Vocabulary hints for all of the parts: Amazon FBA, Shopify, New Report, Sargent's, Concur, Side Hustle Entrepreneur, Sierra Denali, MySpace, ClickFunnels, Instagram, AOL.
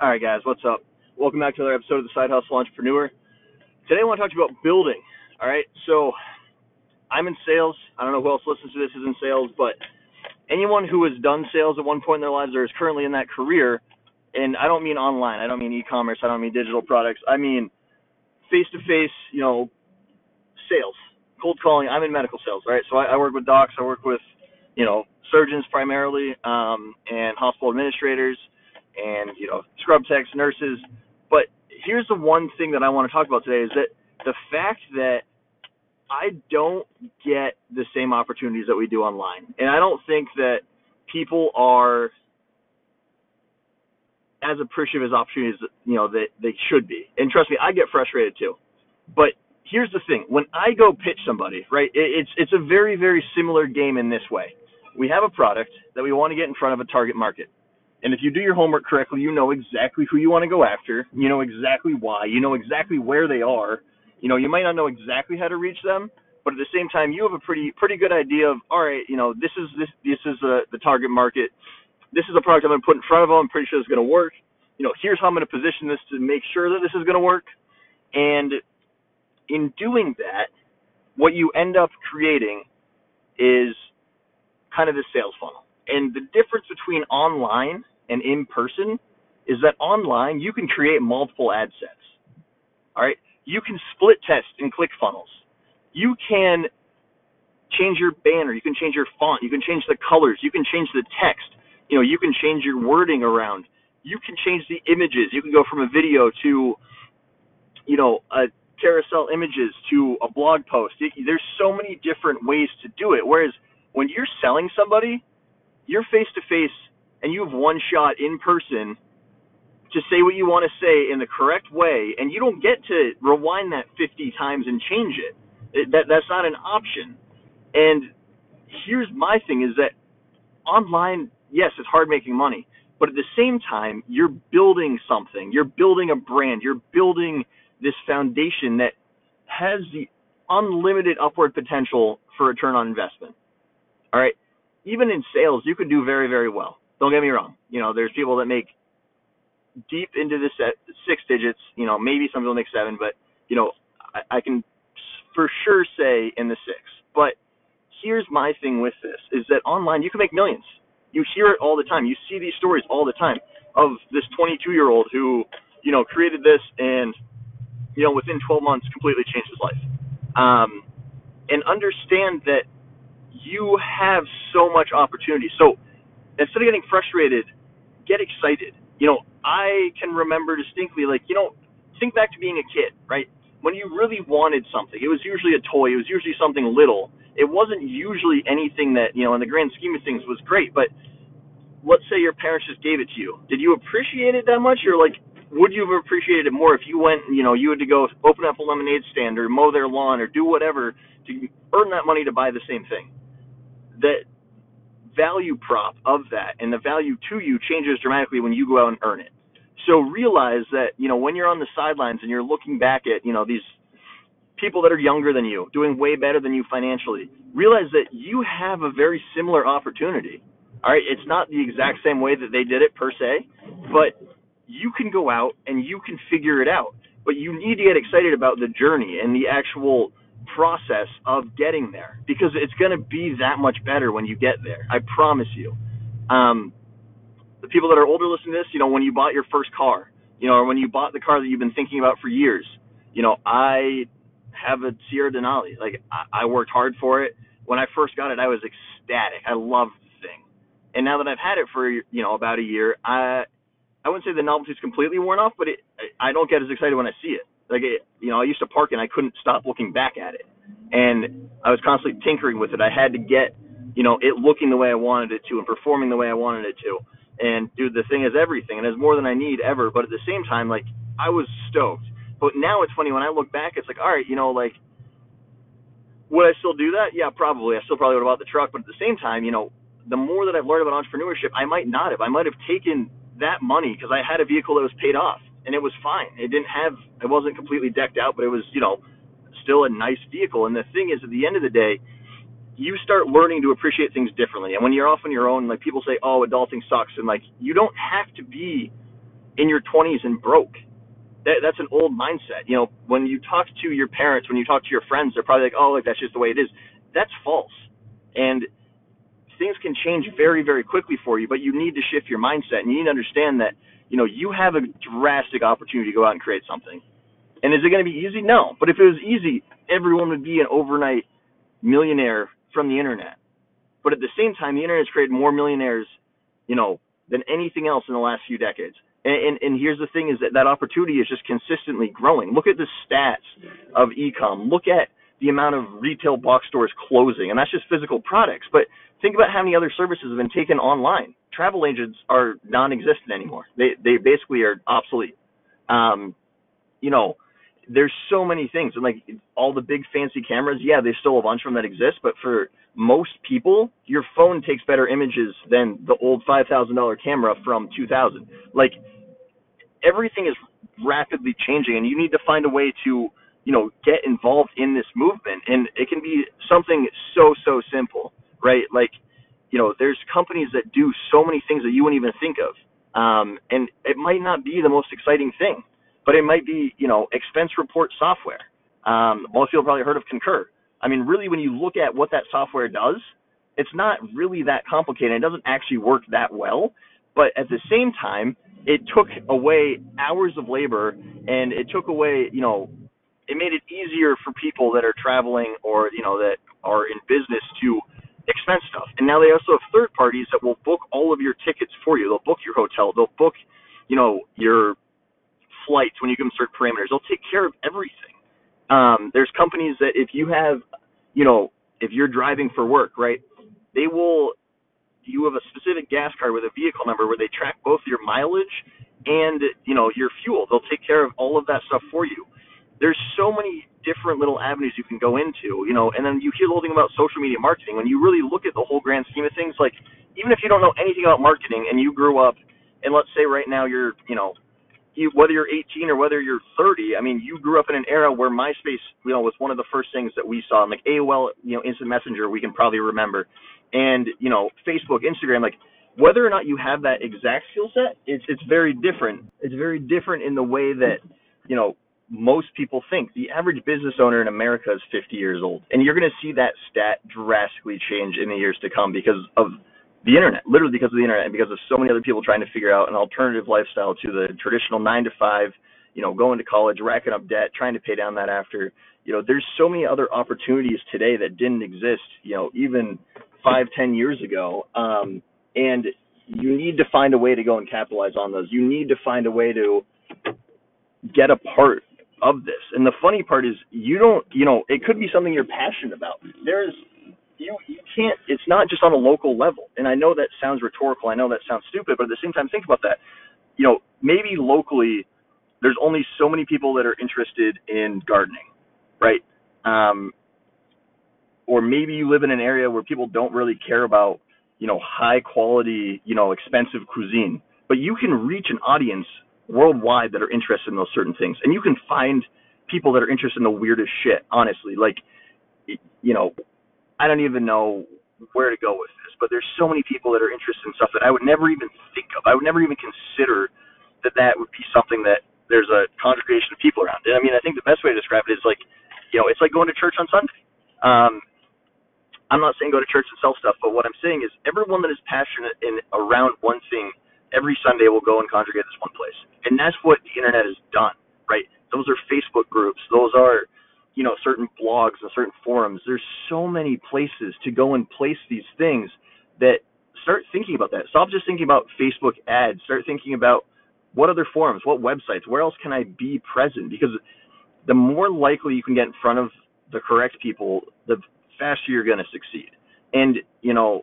All right, guys, what's up? Welcome back to another episode of the Side Hustle Entrepreneur. Today I want to talk to you about building, all right? So I'm in sales. I don't know who else listens to this is in sales, but anyone who has done sales at one point in their lives or is currently in that career, and I don't mean online. I don't mean e-commerce. I don't mean digital products. I mean face-to-face, you know, sales, cold calling. I'm in medical sales, all right? So I work with docs. I work with, you know, surgeons primarily and hospital administrators, and, you know, scrub techs, nurses. But here's the one thing that I want to talk about today is that the fact that I don't get the same opportunities that we do online. And I don't think that people are as appreciative as opportunities, you know, that they should be. And trust me, I get frustrated too. But here's the thing. When I go pitch somebody, right, it's a very, very similar game in this way. We have a product that we want to get in front of a target market. And if you do your homework correctly, you know exactly who you want to go after. You know exactly why. You know exactly where they are. You know, you might not know exactly how to reach them, but at the same time, you have a pretty good idea of, all right, you know, this is the target market. This is a product I'm going to put in front of them. I'm pretty sure it's going to work. You know, here's how I'm going to position this to make sure that this is going to work. And in doing that, what you end up creating is kind of this sales funnel. And the difference between online and in person is that online, you can create multiple ad sets. All right. You can split test in ClickFunnels. You can change your banner. You can change your font. You can change the colors. You can change the text. You know, you can change your wording around. You can change the images. You can go from a video to, you know, a carousel images to a blog post. There's so many different ways to do it. Whereas when you're selling somebody, you're face-to-face, and you have one shot in person to say what you want to say in the correct way, and you don't get to rewind that 50 times and change it. That's not an option. And here's my thing is that online, yes, it's hard making money, but at the same time, you're building something. You're building a brand. You're building this foundation that has the unlimited upward potential for return on investment. All right? Even in sales, you can do very, very well. Don't get me wrong. You know, there's people that make deep into the six digits. You know, maybe some people make seven, but, you know, I can for sure say in the six. But here's my thing with this is that online, you can make millions. You hear it all the time. You see these stories all the time of this 22-year-old who, you know, created this and, you know, within 12 months completely changed his life. And understand that you have so much opportunity. So instead of getting frustrated, get excited. You know, I can remember distinctly, like, you know, think back to being a kid, right? When you really wanted something, it was usually a toy. It was usually something little. It wasn't usually anything that, you know, in the grand scheme of things was great. But let's say your parents just gave it to you. Did you appreciate it that much? Or, like, would you have appreciated it more if you went, you know, you had to go open up a lemonade stand or mow their lawn or do whatever to earn that money to buy the same thing? The value prop of that and the value to you changes dramatically when you go out and earn it. So realize that, you know, when you're on the sidelines and you're looking back at, you know, these people that are younger than you, doing way better than you financially, realize that you have a very similar opportunity. All right. It's not the exact same way that they did it per se, but you can go out and you can figure it out, but you need to get excited about the journey and the actual process of getting there, because it's going to be that much better when you get there. I promise you. The people that are older listening to this, you know, when you bought your first car, you know, or when you bought the car that you've been thinking about for years, you know, I have a Sierra Denali. Like, I worked hard for it. When I first got it, I was ecstatic. I loved the thing. And now that I've had it for, you know, about a year, I wouldn't say the novelty's completely worn off, but I don't get as excited when I see it. Like, you know, I used to park and I couldn't stop looking back at it. And I was constantly tinkering with it. I had to get, you know, it looking the way I wanted it to and performing the way I wanted it to. And, dude, the thing is everything. And it's more than I need ever. But at the same time, like, I was stoked. But now it's funny. When I look back, it's like, all right, you know, like, would I still do that? Yeah, probably. I still probably would have bought the truck. But at the same time, you know, the more that I've learned about entrepreneurship, I might not have. I might have taken that money because I had a vehicle that was paid off. And it was fine. It wasn't completely decked out, but it was, you know, still a nice vehicle. And the thing is, at the end of the day, you start learning to appreciate things differently. And when you're off on your own, like, people say, oh, adulting sucks. And, like, you don't have to be in your 20s and broke. That's an old mindset. You know, when you talk to your parents, when you talk to your friends, they're probably like, oh, like, that's just the way it is. That's false. And things can change very, very quickly for you, but you need to shift your mindset, and you need to understand that, you know, you have a drastic opportunity to go out and create something. And is it going to be easy? No. But if it was easy, everyone would be an overnight millionaire from the internet. But at the same time, the internet has created more millionaires, you know, than anything else in the last few decades. And here's the thing, is that opportunity is just consistently growing. Look at the stats of e-com. Look at the amount of retail box stores closing, and that's just physical products. But think about how many other services have been taken online. Travel agents are non-existent anymore. They basically are obsolete. You know, there's so many things. And, like, all the big fancy cameras, yeah, there's still a bunch of them that exist. But for most people, your phone takes better images than the old $5,000 camera from 2000. Like, everything is rapidly changing, and you need to find a way to, you know, get involved in this movement. And it can be something so simple, right? Like, you know, there's companies that do so many things that you wouldn't even think of. And it might not be the most exciting thing, but it might be, you know, expense report software. Most people probably heard of Concur. I mean, really, when you look at what that software does, it's not really that complicated. It doesn't actually work that well. But at the same time, it took away hours of labor, and it took away, you know, it made it easier for people that are traveling or, you know, that are in business to expense stuff. And now they also have third parties that will book all of your tickets for you. They'll book your hotel. They'll book, you know, your flights when you give them certain parameters. They'll take care of everything. There's companies that if you have, you know, if you're driving for work, right, they will, you have a specific gas card with a vehicle number where they track both your mileage and, you know, your fuel. They'll take care of all of that stuff for you. There's so many different little avenues you can go into, you know, and then you hear the whole thing about social media marketing. When you really look at the whole grand scheme of things, like, even if you don't know anything about marketing and you grew up, and let's say right now you're, you know, whether you're 18 or whether you're 30, I mean, you grew up in an era where MySpace, you know, was one of the first things that we saw. And like AOL, you know, Instant Messenger, we can probably remember. And, you know, Facebook, Instagram, like, whether or not you have that exact skill set, it's very different. It's very different in the way that, you know, most people think. The average business owner in America is 50 years old, and you're going to see that stat drastically change in the years to come because of the internet, literally because of the internet, and because of so many other people trying to figure out an alternative lifestyle to the traditional 9-to-5, you know, going to college, racking up debt, trying to pay down that after. You know, there's so many other opportunities today that didn't exist, you know, even 5-10 years ago. And you need to find a way to go and capitalize on those. You need to find a way to get a part of this. And the funny part is, you don't, you know, it could be something you're passionate about. There's, you can't, it's not just on a local level. And I know that sounds rhetorical. I know that sounds stupid, but at the same time, think about that. You know, maybe locally, there's only so many people that are interested in gardening, right? Or maybe you live in an area where people don't really care about, you know, high quality, you know, expensive cuisine, but you can reach an audience worldwide that are interested in those certain things. And you can find people that are interested in the weirdest shit, honestly. Like, you know, I don't even know where to go with this, but there's so many people that are interested in stuff that I would never even think of. I would never even consider that that would be something that there's a congregation of people around. I mean, I think the best way to describe it is, like, you know, it's like going to church on Sunday. I'm not saying go to church and sell stuff, but what I'm saying is everyone that is passionate in around one thing every Sunday will go and congregate this one place. And that's what the internet has done, right? Those are Facebook groups. Those are, you know, certain blogs and certain forums. There's so many places to go and place these things that start thinking about that. Stop just thinking about Facebook ads. Start thinking about what other forums, what websites, where else can I be present? Because the more likely you can get in front of the correct people, the faster you're going to succeed. And, you know,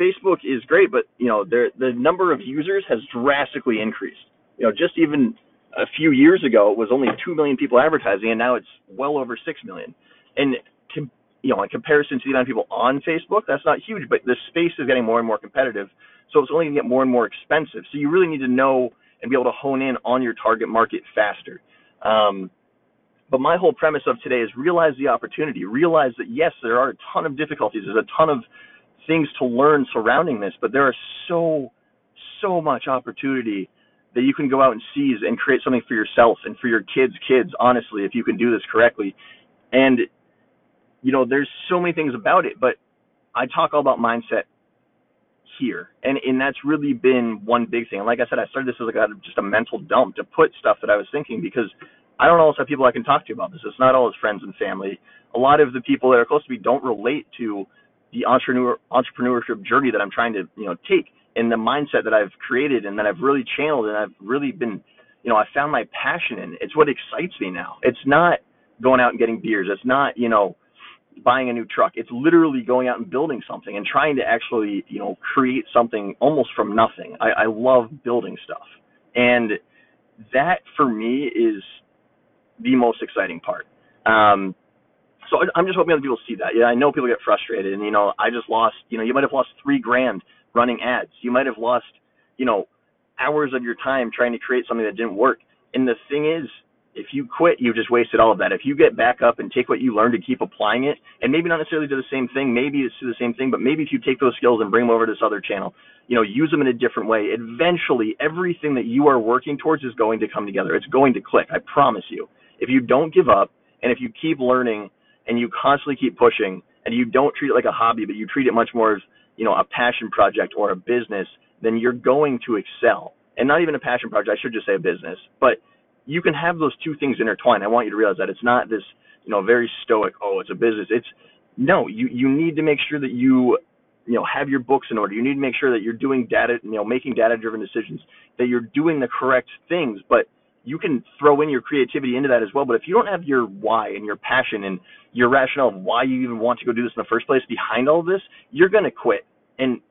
Facebook is great, but, you know, the number of users has drastically increased. You know, just even a few years ago, it was only 2 million people advertising, and now it's well over 6 million. And, you know, in comparison to the amount of people on Facebook, that's not huge, but the space is getting more and more competitive, so it's only going to get more and more expensive. So you really need to know and be able to hone in on your target market faster. But my whole premise of today is realize the opportunity. Realize that, yes, there are a ton of difficulties. There's a ton of things to learn surrounding this, but there are so much opportunity that you can go out and seize and create something for yourself and for your kids, honestly, if you can do this correctly. And, you know, there's so many things about it, but I talk all about mindset here. And that's really been one big thing. And like I said, I started this as like just a mental dump to put stuff that I was thinking, because I don't always have people I can talk to about this. It's not always friends and family. A lot of the people that are close to me don't relate to the entrepreneurship journey that I'm trying to, you know, take, and the mindset that I've created and that I've really channeled, and I've really been, you know, I found my passion in. It's what excites me now. It's not going out and getting beers. It's not, you know, buying a new truck. It's literally going out and building something and trying to actually, you know, create something almost from nothing. I love building stuff. And that for me is the most exciting part. So I'm just hoping other people see that. Yeah, I know people get frustrated, and, you know, I just lost, you know, you might have lost $3,000 running ads. You might have lost, you know, hours of your time trying to create something that didn't work. And the thing is, if you quit, you've just wasted all of that. If you get back up and take what you learned and keep applying it, and maybe not necessarily do the same thing, maybe it's to the same thing, but maybe if you take those skills and bring them over to this other channel, you know, use them in a different way, eventually everything that you are working towards is going to come together. It's going to click, I promise you. If you don't give up, and if you keep learning, and you constantly keep pushing, and you don't treat it like a hobby, but you treat it much more as, you know, a passion project or a business, then you're going to excel. And not even a passion project, I should just say a business. But you can have those two things intertwined. I want you to realize that it's not this, you know, very stoic, oh, it's a business. It's no, you need to make sure that you know, have your books in order. You need to make sure that you're doing data, you know, making data-driven decisions, that you're doing the correct things. But you can throw in your creativity into that as well. But if you don't have your why and your passion and your rationale of why you even want to go do this in the first place behind all this, you're going to quit. And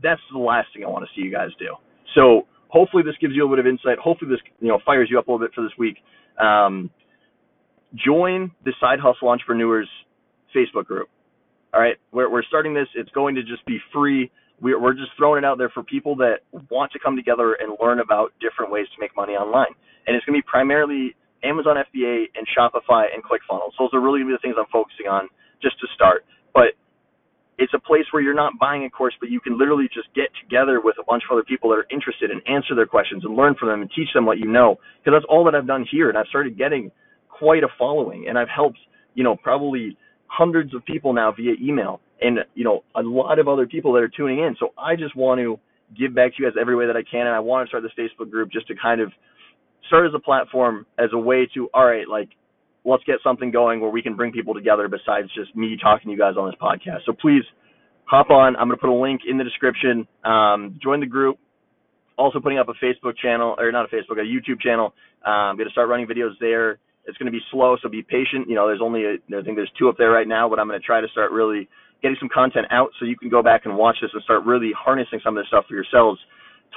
that's the last thing I want to see you guys do. So hopefully this gives you a little bit of insight. Hopefully this, you know, fires you up a little bit for this week. Join the Side Hustle Entrepreneurs Facebook group. All right. We're starting this. It's going to just be free. We're just throwing it out there for people that want to come together and learn about different ways to make money online. And it's going to be primarily Amazon FBA and Shopify and ClickFunnels. Those are really going to be the things I'm focusing on just to start. But it's a place where you're not buying a course, but you can literally just get together with a bunch of other people that are interested and answer their questions and learn from them and teach them what you know. Because that's all that I've done here. And I've started getting quite a following. And I've helped, you know, probably hundreds of people now via email, and, you know, a lot of other people that are tuning in. So I just want to give back to you guys every way that I can. And I want to start this Facebook group just to kind of start as a platform, as a way to, all right, like, let's get something going where we can bring people together besides just me talking to you guys on this podcast. So please hop on. I'm going to put a link in the description. Join the group. Also putting up a Facebook channel, or not a Facebook, a YouTube channel. I'm going to start running videos there. It's going to be slow, so be patient. You know, there's only, I think there's 2 up there right now, but I'm going to try to start really getting some content out so you can go back and watch this and start really harnessing some of this stuff for yourselves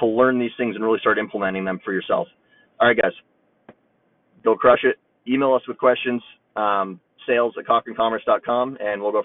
to learn these things and really start implementing them for yourself. All right, guys, go crush it. Email us with questions, sales@cochranecommerce.com, and we'll go.